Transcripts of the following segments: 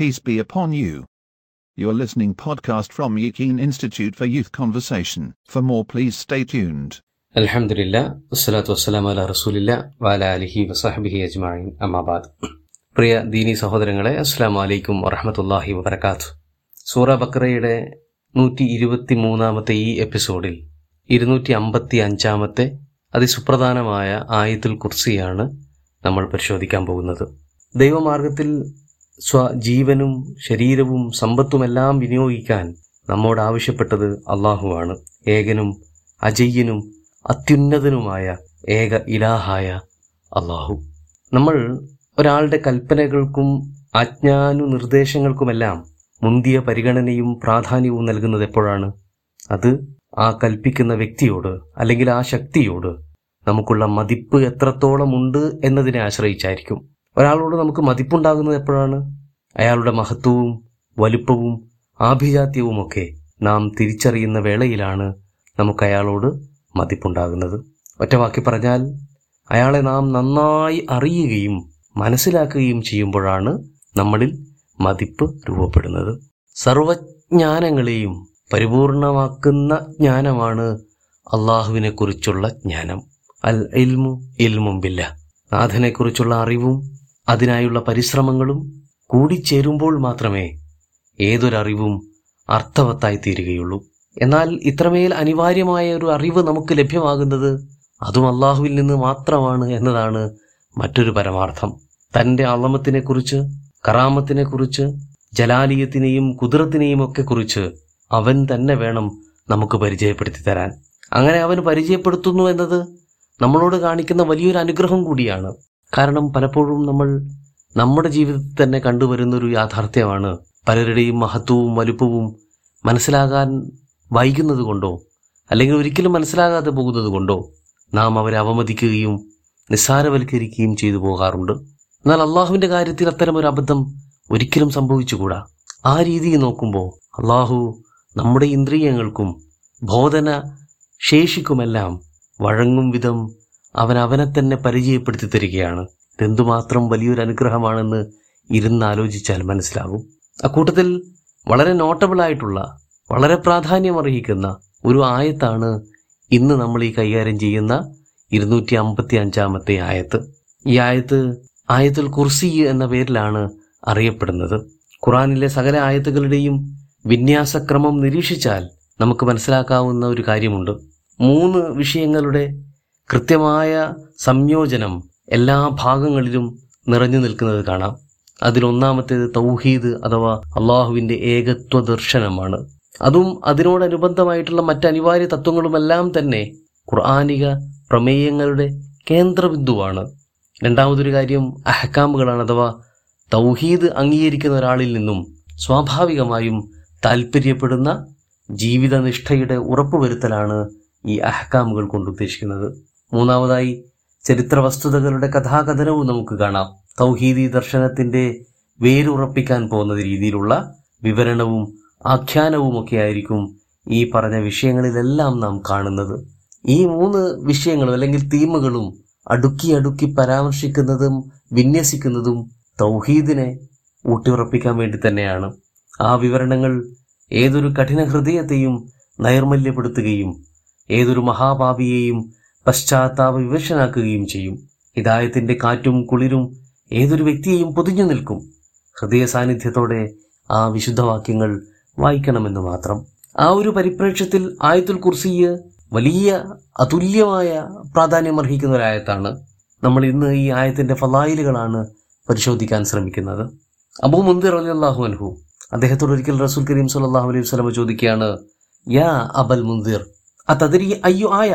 Peace be upon you. You're listening podcast from Yaqeen Institute for Youth Conversation. For more, please stay tuned. Alhamdulillah, wassalatu wassalamu ala rasulillah wa ala alihi wa sahbihi ajma'in amma ba'd. പ്രിയ ദീനി സഹോദരങ്ങളെ, അസ്സലാമു അലൈക്കും വറഹ്മത്തുള്ളാഹി വബറകാതുഹു. സൂറ ബഖറയുടെ 123 ഈ എപ്പിസോഡിൽ 255 അതിസുപ്രധാനമായ ആയത്തുൽ കുർസിയാണ് നമ്മൾ പരിശോധിക്കാൻ പോകുന്നത്. ദൈവമാർഗത്തിൽ സ്വജീവനും ശരീരവും സമ്പത്തുമെല്ലാം വിനിയോഗിക്കാൻ നമ്മോട് ആവശ്യപ്പെട്ടത് അള്ളാഹുവാണ്. ഏകനും അജയ്യനും അത്യുന്നതനുമായ ഏക ഇലാഹായ അള്ളാഹു. നമ്മൾ ഒരാളുടെ കൽപ്പനകൾക്കും ആജ്ഞാനുനിർദ്ദേശങ്ങൾക്കുമെല്ലാം മുന്തിയ പരിഗണനയും പ്രാധാന്യവും നൽകുന്നത് എപ്പോഴാണ്? അത് ആ കൽപ്പിക്കുന്ന വ്യക്തിയോട് അല്ലെങ്കിൽ ആ ശക്തിയോട് നമുക്കുള്ള മതിപ്പ് എത്രത്തോളം ഉണ്ട് എന്നതിനെ ആശ്രയിച്ചായിരിക്കും. ഒരാളോട് നമുക്ക് മതിപ്പുണ്ടാകുന്നത് എപ്പോഴാണ്? അയാളുടെ മഹത്വവും വലുപ്പവും ആഭിജാത്യവുമൊക്കെ നാം തിരിച്ചറിയുന്ന വേളയിലാണ് നമുക്ക് അയാളോട് മതിപ്പുണ്ടാകുന്നത്. ഒറ്റവാക്കി പറഞ്ഞാൽ, അയാളെ നാം നന്നായി അറിയുകയും മനസ്സിലാക്കുകയും ചെയ്യുമ്പോഴാണ് നമ്മളിൽ മതിപ്പ് രൂപപ്പെടുന്നത്. സർവജ്ഞാനങ്ങളെയും പരിപൂർണമാക്കുന്ന ജ്ഞാനമാണ് അള്ളാഹുവിനെ കുറിച്ചുള്ള ജ്ഞാനം. അൽ ഇൽമു ഇൽമും ബില്ലാഹ്. നാഥനെക്കുറിച്ചുള്ള അറിവും അതിനായുള്ള പരിശ്രമങ്ങളും കൂടിച്ചേരുമ്പോൾ മാത്രമേ ഏതൊരറിവും അർത്ഥവത്തായി തീരുകയുള്ളൂ. എന്നാൽ ഇത്രമേൽ അനിവാര്യമായ ഒരു അറിവ് നമുക്ക് ലഭ്യമാകുന്നത് അതും അള്ളാഹുവിൽ നിന്ന് മാത്രമാണ് എന്നതാണ് മറ്റൊരു പരമാർത്ഥം. തൻ്റെ അളമത്തിനെക്കുറിച്ച്, കറാമത്തിനെക്കുറിച്ച്, ജലാലിയത്തിനെയും കുതിരത്തിനെയും ഒക്കെ കുറിച്ച് അവൻ തന്നെ വേണം നമുക്ക് പരിചയപ്പെടുത്തി തരാൻ. അങ്ങനെ അവൻ പരിചയപ്പെടുത്തുന്നു എന്നത് നമ്മളോട് കാണിക്കുന്ന വലിയൊരു അനുഗ്രഹം കൂടിയാണ്. കാരണം പലപ്പോഴും നമ്മൾ നമ്മുടെ ജീവിതത്തിൽ തന്നെ കണ്ടുവരുന്നൊരു യാഥാർത്ഥ്യമാണ്, പലരുടെയും മഹത്വവും വലുപ്പവും മനസ്സിലാകാൻ വൈകുന്നത് കൊണ്ടോ അല്ലെങ്കിൽ ഒരിക്കലും മനസ്സിലാകാതെ പോകുന്നത് കൊണ്ടോ നാം അവരെ അവമതിക്കുകയും നിസ്സാരവൽക്കരിക്കുകയും ചെയ്തു പോകാറുണ്ട്. എന്നാൽ അള്ളാഹുവിൻ്റെ കാര്യത്തിൽ അത്തരമൊരു അബദ്ധം ഒരിക്കലും സംഭവിച്ചുകൂടാ. ആ രീതിയിൽ നോക്കുമ്പോൾ അള്ളാഹു നമ്മുടെ ഇന്ദ്രിയങ്ങൾക്കും ബോധന ശേഷിക്കുമെല്ലാം വഴങ്ങും വിധം അവനെ തന്നെ പരിചയപ്പെടുത്തി തരികയാണ്. ഇതെന്തുമാത്രം വലിയൊരു അനുഗ്രഹമാണെന്ന് ഇരുന്നാലോചിച്ചാൽ മനസ്സിലാകും. അക്കൂട്ടത്തിൽ വളരെ നോട്ടബിളായിട്ടുള്ള, വളരെ പ്രാധാന്യമർഹിക്കുന്ന ഒരു ആയത്താണ് ഇന്ന് നമ്മൾ ഈ കൈകാര്യം ചെയ്യുന്ന 255 ആയത്ത്. ഈ ആയത്ത് ആയത്തുൽ കുർസിയ് എന്ന പേരിലാണ് അറിയപ്പെടുന്നത്. ഖുർആനിലെ സകല ആയത്തുകളുടെയും വിന്യാസക്രമം നിരീക്ഷിച്ചാൽ നമുക്ക് മനസ്സിലാക്കാവുന്ന ഒരു കാര്യമുണ്ട്. 3 വിഷയങ്ങളുടെ കൃത്യമായ സംയോജനം എല്ലാ ഭാഗങ്ങളിലും നിറഞ്ഞു നിൽക്കുന്നത് കാണാം. അതിലൊന്നാമത്തേത് തൗഹീദ് അഥവാ അള്ളാഹുവിൻ്റെ ഏകത്വ ദർശനമാണ്. അതും അതിനോടനുബന്ധമായിട്ടുള്ള മറ്റനിവാര്യ തത്വങ്ങളുമെല്ലാം തന്നെ ഖുർആനിക പ്രമേയങ്ങളുടെ കേന്ദ്രബിന്ദുവാണ്. രണ്ടാമതൊരു കാര്യം അഹ്കാമുകളാണ് അഥവാ തൗഹീദ് അംഗീകരിക്കുന്ന ഒരാളിൽ നിന്നും സ്വാഭാവികമായും താൽപ്പര്യപ്പെടുന്ന ജീവിതനിഷ്ഠയുടെ ഉറപ്പുവരുത്തലാണ് ഈ അഹ്കാമുകൾ കൊണ്ടുദ്ദേശിക്കുന്നത്. മൂന്നാമതായി ചരിത്ര വസ്തുതകളുടെ കഥാകഥനവും നമുക്ക് കാണാം. തൗഹീദി ദർശനത്തിൻ്റെ വേരുറപ്പിക്കാൻ പോകുന്ന രീതിയിലുള്ള വിവരണവും ആഖ്യാനവുമൊക്കെ ആയിരിക്കും ഈ പറഞ്ഞ വിഷയങ്ങളിലെല്ലാം നാം കാണുന്നത്. ഈ 3 വിഷയങ്ങളും അല്ലെങ്കിൽ തീമുകളും അടുക്കി അടുക്കി പരാമർശിക്കുന്നതും വിന്യസിക്കുന്നതും തൗഹീദിനെ ഊട്ടിയുറപ്പിക്കാൻ വേണ്ടി തന്നെയാണ്. ആ വിവരണങ്ങൾ ഏതൊരു കഠിന ഹൃദയത്തെയും നൈർമല്യപ്പെടുത്തുകയും ഏതൊരു മഹാപാപിയെയും പശ്ചാത്താപ വിവശനാക്കുകയും ചെയ്യും. ഹിദായത്തിൻ്റെ കാറ്റും കുളിരും ഏതൊരു വ്യക്തിയെയും പൊതിഞ്ഞു നിൽക്കും. ഹൃദയ സാന്നിധ്യത്തോടെ ആ വിശുദ്ധവാക്യങ്ങൾ വായിക്കണമെന്ന് മാത്രം. ആ ഒരു പരിപ്രേക്ഷ്യത്തിൽ ആയത്തുൽ കുർസിയ് വലിയ അതുല്യമായ പ്രാധാന്യമർഹിക്കുന്ന ഒരായത്താണ്. നമ്മൾ ഇന്ന് ഈ ആയത്തിൻ്റെ ഫലായിലുകളാണ് പരിശോധിക്കാൻ ശ്രമിക്കുന്നത്. അബൂ മുൻദിർ റളിയല്ലാഹു അൻഹു, അദ്ദേഹത്തോട് ഒരിക്കൽ റസൂൽ കരീം സല്ലല്ലാഹു അലൈഹി വസല്ലം ചോദിക്കുകയാണ്, യാ അബൽ മുൻദിർ അതദ്രി അയ്യു ആയ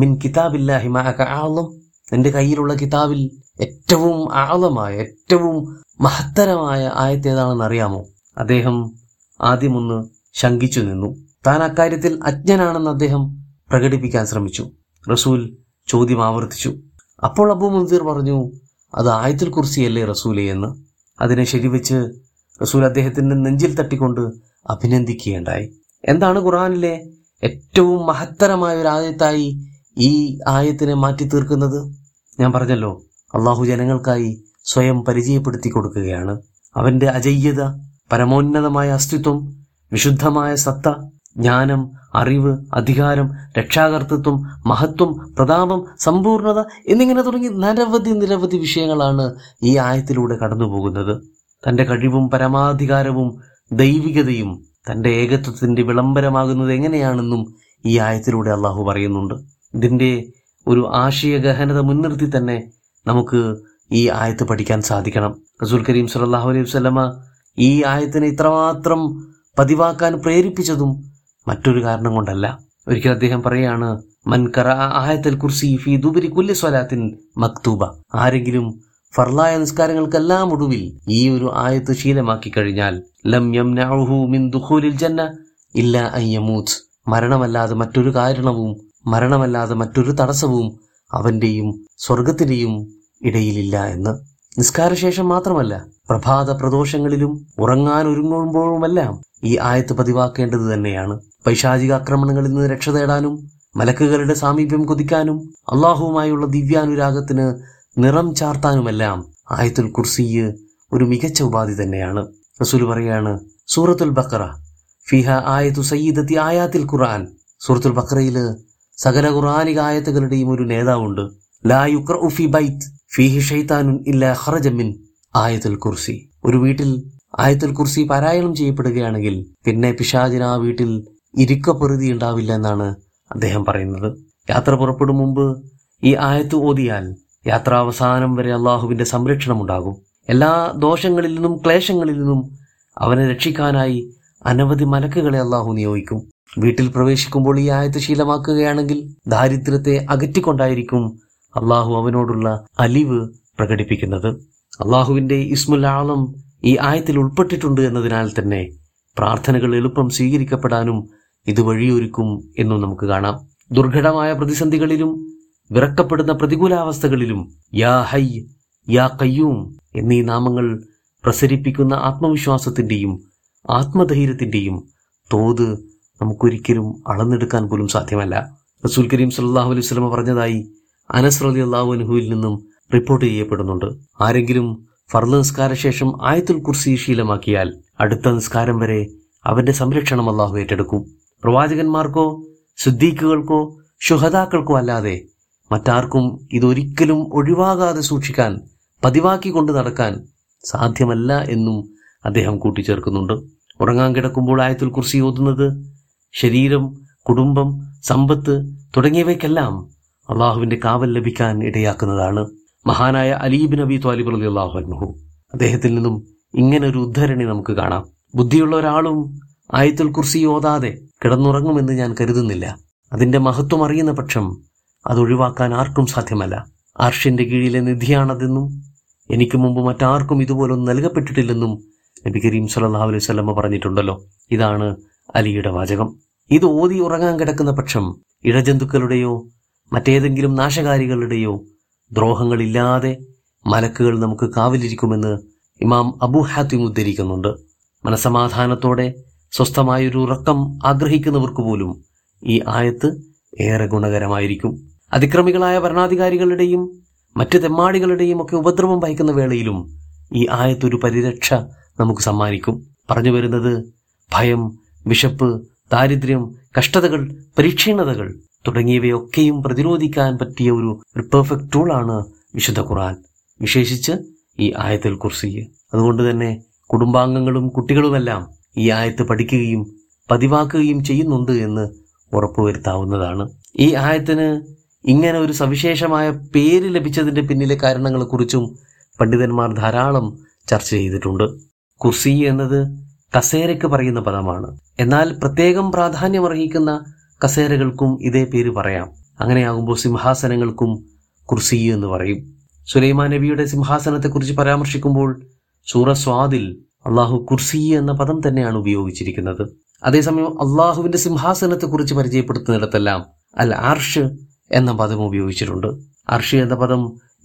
മിൻ കിതാബില്ലാഹി മഅക അഅ്ലം. നിന്റെ കയ്യിലുള്ള കിതാബിൽ ഏറ്റവും അഅ്ലമായ, ഏറ്റവും മഹത്തരമായ ആയത്ത് ഏതാണെന്ന് അറിയാമോ? അദ്ദേഹം ആദ്യമൊന്ന് ശങ്കിച്ചു നിന്നു. താൻ അക്കാര്യത്തിൽ അജ്ഞനാണെന്ന് അദ്ദേഹം പ്രകടിപ്പിക്കാൻ ശ്രമിച്ചു. റസൂൽ ചോദ്യം ആവർത്തിച്ചു. അപ്പോൾ അബൂ മുൻദിർ പറഞ്ഞു, അത് ആയത്തുൽ കുർസിയല്ലേ റസൂലേ എന്ന്. അതിനെ ശരിവെച്ച് റസൂൽ അദ്ദേഹത്തിൻ്റെ നെഞ്ചിൽ തട്ടിക്കൊണ്ട് അഭിനന്ദിക്കുകയുണ്ടായി. എന്താണ് ഖുർആനിലെ ഏറ്റവും മഹത്തരമായ ഒരു ആയത്തായി ഈ ആയത്തിനെ മാറ്റി തീർക്കുന്നത്? ഞാൻ പറഞ്ഞല്ലോ, അള്ളാഹു ജനങ്ങൾക്കായി സ്വയം പരിചയപ്പെടുത്തി കൊടുക്കുകയാണ്. അവൻ്റെ അജയ്യത, പരമോന്നതമായ അസ്തിത്വം, വിശുദ്ധമായ സത്ത, ജ്ഞാനം, അറിവ്, അധികാരം, രക്ഷാകർത്തൃത്വം, മഹത്വം, പ്രതാപം, സമ്പൂർണത എന്നിങ്ങനെ തുടങ്ങി നിരവധി വിഷയങ്ങളാണ് ഈ ആയത്തിലൂടെ കടന്നുപോകുന്നത്. തൻ്റെ കഴിവും പരമാധികാരവും ദൈവികതയും തൻ്റെ ഏകത്വത്തിൻ്റെ വിളംബരമാകുന്നത് എങ്ങനെയാണെന്നും ഈ ആയത്തിലൂടെ അള്ളാഹു പറയുന്നുണ്ട്. ഇതിൻ്റെ ഒരു ആശയഗഹനത മുൻനിർത്തി തന്നെ നമുക്ക് ഈ ആയത്ത് പഠിക്കാൻ സാധിക്കണം. റസൂൽ കരീം സല്ലല്ലാഹു അലൈഹി വസല്ലമ ഈ ആയത്തിനെ ഇത്രമാത്രം പതിവാക്കാൻ പ്രേരിപ്പിച്ചതും മറ്റൊരു കാരണം കൊണ്ടല്ല. ഒരിക്കൽ അദ്ദേഹം പറയാണ്, മൻ ഖറഅ ആയത്തുൽ കുർസി ഫീ ദുബരി കുല്ലി സ്വലാത്തിൻ മക്തൂബ, ആരെങ്കിലും ഫർളായ നിസ്കാരങ്ങൾക്കെല്ലാം ഒടുവിൽ ഈ ഒരു ആയത്ത് ശീലമാക്കി കഴിഞ്ഞാൽ ലം യംനഉഹു മിൻ ദുഖൂലിൽ ജന്ന ഇല്ലാ അൻ യമൂത്, മരണമല്ലാതെ മറ്റൊരു കാരണവും മരണമല്ലാതെ മറ്റൊരു തടസ്സവും അവന്റെയും സ്വർഗത്തിന്റെയും ഇടയിലില്ല എന്ന്. നിസ്കാരശേഷം മാത്രമല്ല, പ്രഭാത പ്രദോഷങ്ങളിലും ഉറങ്ങാൻ ഒരുങ്ങുമ്പോഴുമെല്ലാം ഈ ആയത്ത് പതിവാക്കേണ്ടത് തന്നെയാണ്. പൈശാചിക ആക്രമണങ്ങളിൽ നിന്ന് രക്ഷ തേടാനും മലക്കുകളുടെ സാമീപ്യം കൊതിക്കാനും അള്ളാഹുവുമായുള്ള ദിവ്യാനുരാഗത്തിന് നിറം ചാർത്താനുമെല്ലാം ആയത്തുൽ കുർസിയ് ഒരു മികച്ച ഉപാധി തന്നെയാണ്. റസൂൽ പറയാണ്, സൂറത്തുൽ ബഖറ ഫിഹ ആയത്തു സയ്യിദത്തി ആയാത്തിൽ ഖുർആൻ, സൂറത്തുൽ ബഖറയില് സകല ഖുർആനിക ആയത്തുകളുടെയും ഒരു നേതാവുണ്ട്. ലാ യുഖ്റഉ ഫി ബൈത്ത് ഫീഹി ശൈതാനുൻ ഇല്ലാ ഖറജ മിൻ ആയത്തുൽ കുർസി. ഒരു വീട്ടിൽ ആയത്തുൽ കുർസി പാരായണം ചെയ്യപ്പെടുകയാണെങ്കിൽ പിന്നെ പിശാചിന് ആ വീട്ടിൽ ഇരിക്കപ്പെറുതി ഉണ്ടാവില്ല എന്നാണ് അദ്ദേഹം പറയുന്നത്. യാത്ര പുറപ്പെടും മുമ്പ് ഈ ആയത്ത് ഓതിയാൽ യാത്രാവസാനം വരെ അള്ളാഹുവിന്റെ സംരക്ഷണം ഉണ്ടാകും. എല്ലാ ദോഷങ്ങളിൽ നിന്നും ക്ലേശങ്ങളിൽ നിന്നും അവനെ രക്ഷിക്കാനായി അനവധി മലക്കുകളെ അള്ളാഹു നിയോഗിക്കും. വീട്ടിൽ പ്രവേശിക്കുമ്പോൾ ഈ ആയത്ത് ശീലമാക്കുകയാണെങ്കിൽ ദാരിദ്ര്യത്തെ അകറ്റിക്കൊണ്ടായിരിക്കും അള്ളാഹു അവനോടുള്ള അലിവ് പ്രകടിപ്പിക്കുന്നത്. അള്ളാഹുവിന്റെ ഇസ്മുൽ ആലം ഈ ആയത്തിൽ ഉൾപ്പെട്ടിട്ടുണ്ട് എന്നതിനാൽ തന്നെ പ്രാർത്ഥനകൾ എളുപ്പം സ്വീകരിക്കപ്പെടാനും ഇത് വഴിയൊരുക്കും എന്നും നമുക്ക് കാണാം. ദുർഘടമായ പ്രതിസന്ധികളിലും വിറക്കപ്പെടുന്ന പ്രതികൂലാവസ്ഥകളിലും യാ ഹൈ യാ ഖയ്യൂം എന്നീ നാമങ്ങൾ പ്രസരിപ്പിക്കുന്ന ആത്മവിശ്വാസത്തിന്റെയും ആത്മധൈര്യത്തിന്റെയും തോത് നമുക്കൊരിക്കലും അളന്നെടുക്കാൻ പോലും സാധ്യമല്ല. റസൂൽ കരീം സല്ലല്ലാഹു അലൈഹി വസല്ലം പറഞ്ഞതായി അനസ് റളിയല്ലാഹു അൻഹുവിൽ നിന്നും റിപ്പോർട്ട് ചെയ്യപ്പെടുന്നുണ്ട്, ആരെങ്കിലും ഫർള് നിസ്കാരശേഷം ആയത്തുൽ കുർസി ശീലമാക്കിയാൽ അടുത്ത നിസ്കാരം വരെ അവന്റെ സംരക്ഷണം അള്ളാഹു ഏറ്റെടുക്കും. പ്രവാചകന്മാർക്കോ സിദ്ദീഖുകൾക്കോ ശുഹദാക്കൾക്കോ അല്ലാതെ മറ്റാർക്കും ഇതൊരിക്കലും ഒഴിവാകാതെ സൂക്ഷിക്കാൻ, പതിവാക്കിക്കൊണ്ട് നടക്കാൻ സാധ്യമല്ല എന്നും അദ്ദേഹം കൂട്ടിച്ചേർക്കുന്നുണ്ട്. ഉറങ്ങാൻ കിടക്കുമ്പോൾ ആയത്തുൽ കുർസി ഓതുന്നത് ശരീരം, കുടുംബം, സമ്പത്ത് തുടങ്ങിയവയ്ക്കെല്ലാം അള്ളാഹുവിന്റെ കാവൽ ലഭിക്കാൻ ഇടയാക്കുന്നതാണ്. മഹാനായ അലി ഇബ്നു അബീ ത്വാലിബ് റളിയല്ലാഹു അൻഹു, അദ്ദേഹത്തിൽ നിന്നും ഇങ്ങനൊരു ഉദ്ധരണി നമുക്ക് കാണാം: ബുദ്ധിയുള്ള ഒരാളും ആയത്തുൽ കുർസി ഓതാതെ കിടന്നുറങ്ങുമെന്ന് ഞാൻ കരുതുന്നില്ല. അതിന്റെ മഹത്വം അറിയുന്ന പക്ഷം അതൊഴിവാക്കാൻ ആർക്കും സാധ്യമല്ല. അർഷിന്റെ കീഴിലെ നിധിയാണതെന്നും എനിക്ക് മുമ്പ് മറ്റാർക്കും ഇതുപോലൊന്നും നൽകപ്പെട്ടിട്ടില്ലെന്നും നബി കരീം സല്ലല്ലാഹു അലൈഹി വസല്ലം പറഞ്ഞിട്ടുണ്ടല്ലോ. ഇതാണ് അലിയുടെ വാചകം. ഇത് ഓതി ഉറങ്ങാൻ കിടക്കുന്ന പക്ഷം ഇഴജന്തുക്കളുടെയോ മറ്റേതെങ്കിലും നാശകാരികളുടെയോ ദ്രോഹങ്ങളില്ലാതെ മലക്കുകൾ നമുക്ക് കാവലിരിക്കുമെന്ന് ഇമാം അബൂ ഹാത്തിം ഉദ്ധരിക്കുന്നുണ്ട്. മനസമാധാനത്തോടെ സ്വസ്ഥമായൊരു ഉറക്കം ആഗ്രഹിക്കുന്നവർക്ക് പോലും ഈ ആയത്ത് ഏറെ ഗുണകരമായിരിക്കും. അതിക്രമികളായ ഭരണാധികാരികളുടെയും മറ്റ് തെമ്മാടികളുടെയും ഒക്കെ ഉപദ്രവം വഹിക്കുന്ന വേളയിലും ഈ ആയത്തൊരു പരിരക്ഷ നമുക്ക് സമ്മാനിക്കും. പറഞ്ഞു വരുന്നത് ഭയം, വിശപ്പ്, ദാരിദ്ര്യം, കഷ്ടതകൾ, പരിക്ഷീണതകൾ തുടങ്ങിയവയൊക്കെയും പ്രതിരോധിക്കാൻ പറ്റിയ ഒരു പെർഫെക്റ്റ് ടൂളാണ് വിശുദ്ധ ഖുർആൻ, വിശേഷിച്ച് ഈ ആയത്തുൽ കുർസി. അതുകൊണ്ട് തന്നെ കുടുംബാംഗങ്ങളും കുട്ടികളുമെല്ലാം ഈ ആയത്ത് പഠിക്കുകയും പതിവാക്കുകയും ചെയ്യുന്നുണ്ട് എന്ന് ഉറപ്പുവരുത്താവുന്നതാണ്. ഈ ആയത്തിന് ഇങ്ങനെ ഒരു സവിശേഷമായ പേര് ലഭിച്ചതിന്റെ പിന്നിലെ കാരണങ്ങളെക്കുറിച്ചും പണ്ഡിതന്മാർ ധാരാളം ചർച്ച ചെയ്തിട്ടുണ്ട്. കുർസി എന്നത് കസേരയ്ക്ക് പറയുന്ന പദമാണ്. എന്നാൽ പ്രത്യേകം പ്രാധാന്യമർഹിക്കുന്ന കസേരകൾക്കും ഇതേ പേര് പറയാം. അങ്ങനെയാകുമ്പോൾ സിംഹാസനങ്ങൾക്കും കുർസി എന്ന് പറയും. സുലൈമാൻ നബിയുടെ സിംഹാസനത്തെക്കുറിച്ച് പരാമർശിക്കുമ്പോൾ സൂറ സ്വാദിൽ അള്ളാഹു കുർസി എന്ന പദം തന്നെയാണ് ഉപയോഗിച്ചിരിക്കുന്നത്. അതേസമയം അള്ളാഹുവിന്റെ സിംഹാസനത്തെക്കുറിച്ച് പരിചയപ്പെടുത്തുന്നിടത്തെല്ലാം അൽ അർഷ് എന്ന പദം ഉപയോഗിച്ചിട്ടുണ്ട്. അർഷ് എന്ന പദം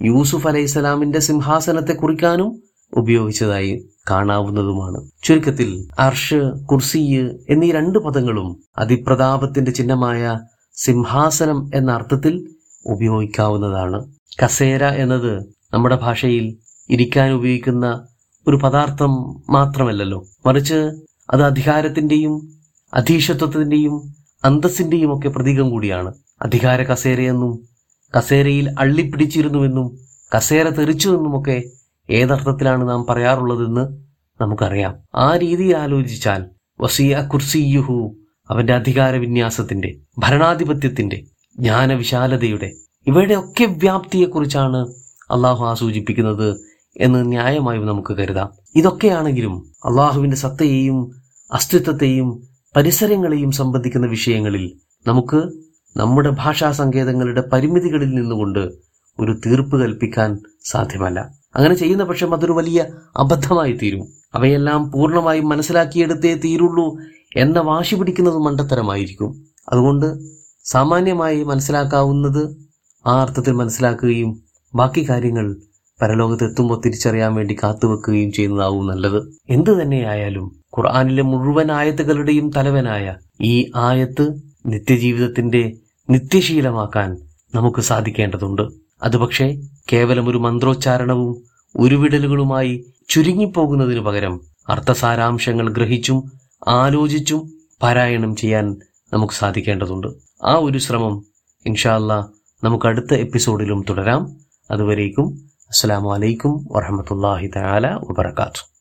യൂസുഫ് അലൈഹിസ്സലാമിന്റെ സിംഹാസനത്തെ കുറിക്കാനും ഉപയോഗിച്ചതായി കാണാവുന്നതുമാണ്. ചുരുക്കത്തിൽ അർഷ്, കുർസി എന്നീ രണ്ട് പദങ്ങളും അതിപ്രതാപത്തിന്റെ ചിഹ്നമായ സിംഹാസനം എന്ന അർത്ഥത്തിൽ ഉപയോഗിക്കാവുന്നതാണ്. കസേര എന്നത് നമ്മുടെ ഭാഷയിൽ ഇരിക്കാൻ ഉപയോഗിക്കുന്ന ഒരു പദാർത്ഥം മാത്രമല്ലല്ലോ, മറിച്ച് അത് അധികാരത്തിന്റെയും അധീശത്വത്തിന്റെയും അന്തസ്സിന്റെയും ഒക്കെ പ്രതീകം കൂടിയാണ്. അധികാര കസേരയെന്നും കസേരയിൽ അള്ളിപ്പിടിച്ചിരുന്നുവെന്നും കസേര തെറിച്ചുവെന്നുമൊക്കെ ഏതർത്ഥത്തിലാണ് നാം പറയാറുള്ളതെന്ന് നമുക്കറിയാം. ആ രീതിയിൽ ആലോചിച്ചാൽ വസിയ കുർസിയുഹു, അവന്റെ അധികാര വിന്യാസത്തിന്റെ, ഭരണാധിപത്യത്തിന്റെ, ജ്ഞാനവിശാലതയുടെ, ഇവയുടെ ഒക്കെ വ്യാപ്തിയെക്കുറിച്ചാണ് അള്ളാഹു സൂചിപ്പിക്കുന്നത് എന്ന് ന്യായമായും നമുക്ക് കരുതാം. ഇതൊക്കെയാണെങ്കിലും അള്ളാഹുവിന്റെ സത്തയെയും അസ്തിത്വത്തെയും പരിസരങ്ങളെയും സംബന്ധിക്കുന്ന വിഷയങ്ങളിൽ നമുക്ക് നമ്മുടെ ഭാഷാ സങ്കേതങ്ങളുടെ പരിമിതികളിൽ നിന്നുകൊണ്ട് ഒരു തീർപ്പ് കൽപ്പിക്കാൻ സാധ്യമല്ല. അങ്ങനെ ചെയ്യുന്ന പക്ഷം അതൊരു വലിയ അബദ്ധമായി തീരും. അവയെല്ലാം പൂർണ്ണമായും മനസ്സിലാക്കിയെടുത്തേ തീരുള്ളൂ എന്ന വാശി പിടിക്കുന്നത് മണ്ടത്തരമായിരിക്കും. അതുകൊണ്ട് സാമാന്യമായി മനസ്സിലാക്കാവുന്നത് ആ അർത്ഥത്തിൽ മനസ്സിലാക്കുകയും ബാക്കി കാര്യങ്ങൾ പരലോകത്തെത്തുമ്പോൾ തിരിച്ചറിയാൻ വേണ്ടി കാത്തുവെക്കുകയും ചെയ്യുന്നതാവും നല്ലത്. എന്തു തന്നെയായാലും ഖുർആനിലെ മുഴുവൻ ആയത്തുകളുടെയും തലവനായ ഈ ആയത്ത് നിത്യജീവിതത്തിന്റെ നിത്യശീലമാക്കാൻ നമുക്ക് സാധിക്കേണ്ടതുണ്ട്. അത് പക്ഷേ കേവലം ഒരു മന്ത്രോച്ചാരണവും ഉരുവിടലുകളുമായി ചുരുങ്ങിപ്പോകുന്നതിനു പകരം അർത്ഥസാരാംശങ്ങൾ ഗ്രഹിച്ചും ആലോചിച്ചും പാരായണം ചെയ്യാൻ നമുക്ക് സാധിക്കേണ്ടതുണ്ട്. ആ ഒരു ശ്രമം ഇൻഷാ അല്ലാ നമുക്ക് അടുത്ത എപ്പിസോഡിലും തുടരാം. അതുവരേക്കും അസ്സലാമു അലൈക്കും വറഹ്മത്തുള്ളാഹി തആല വബറകാതുഹു.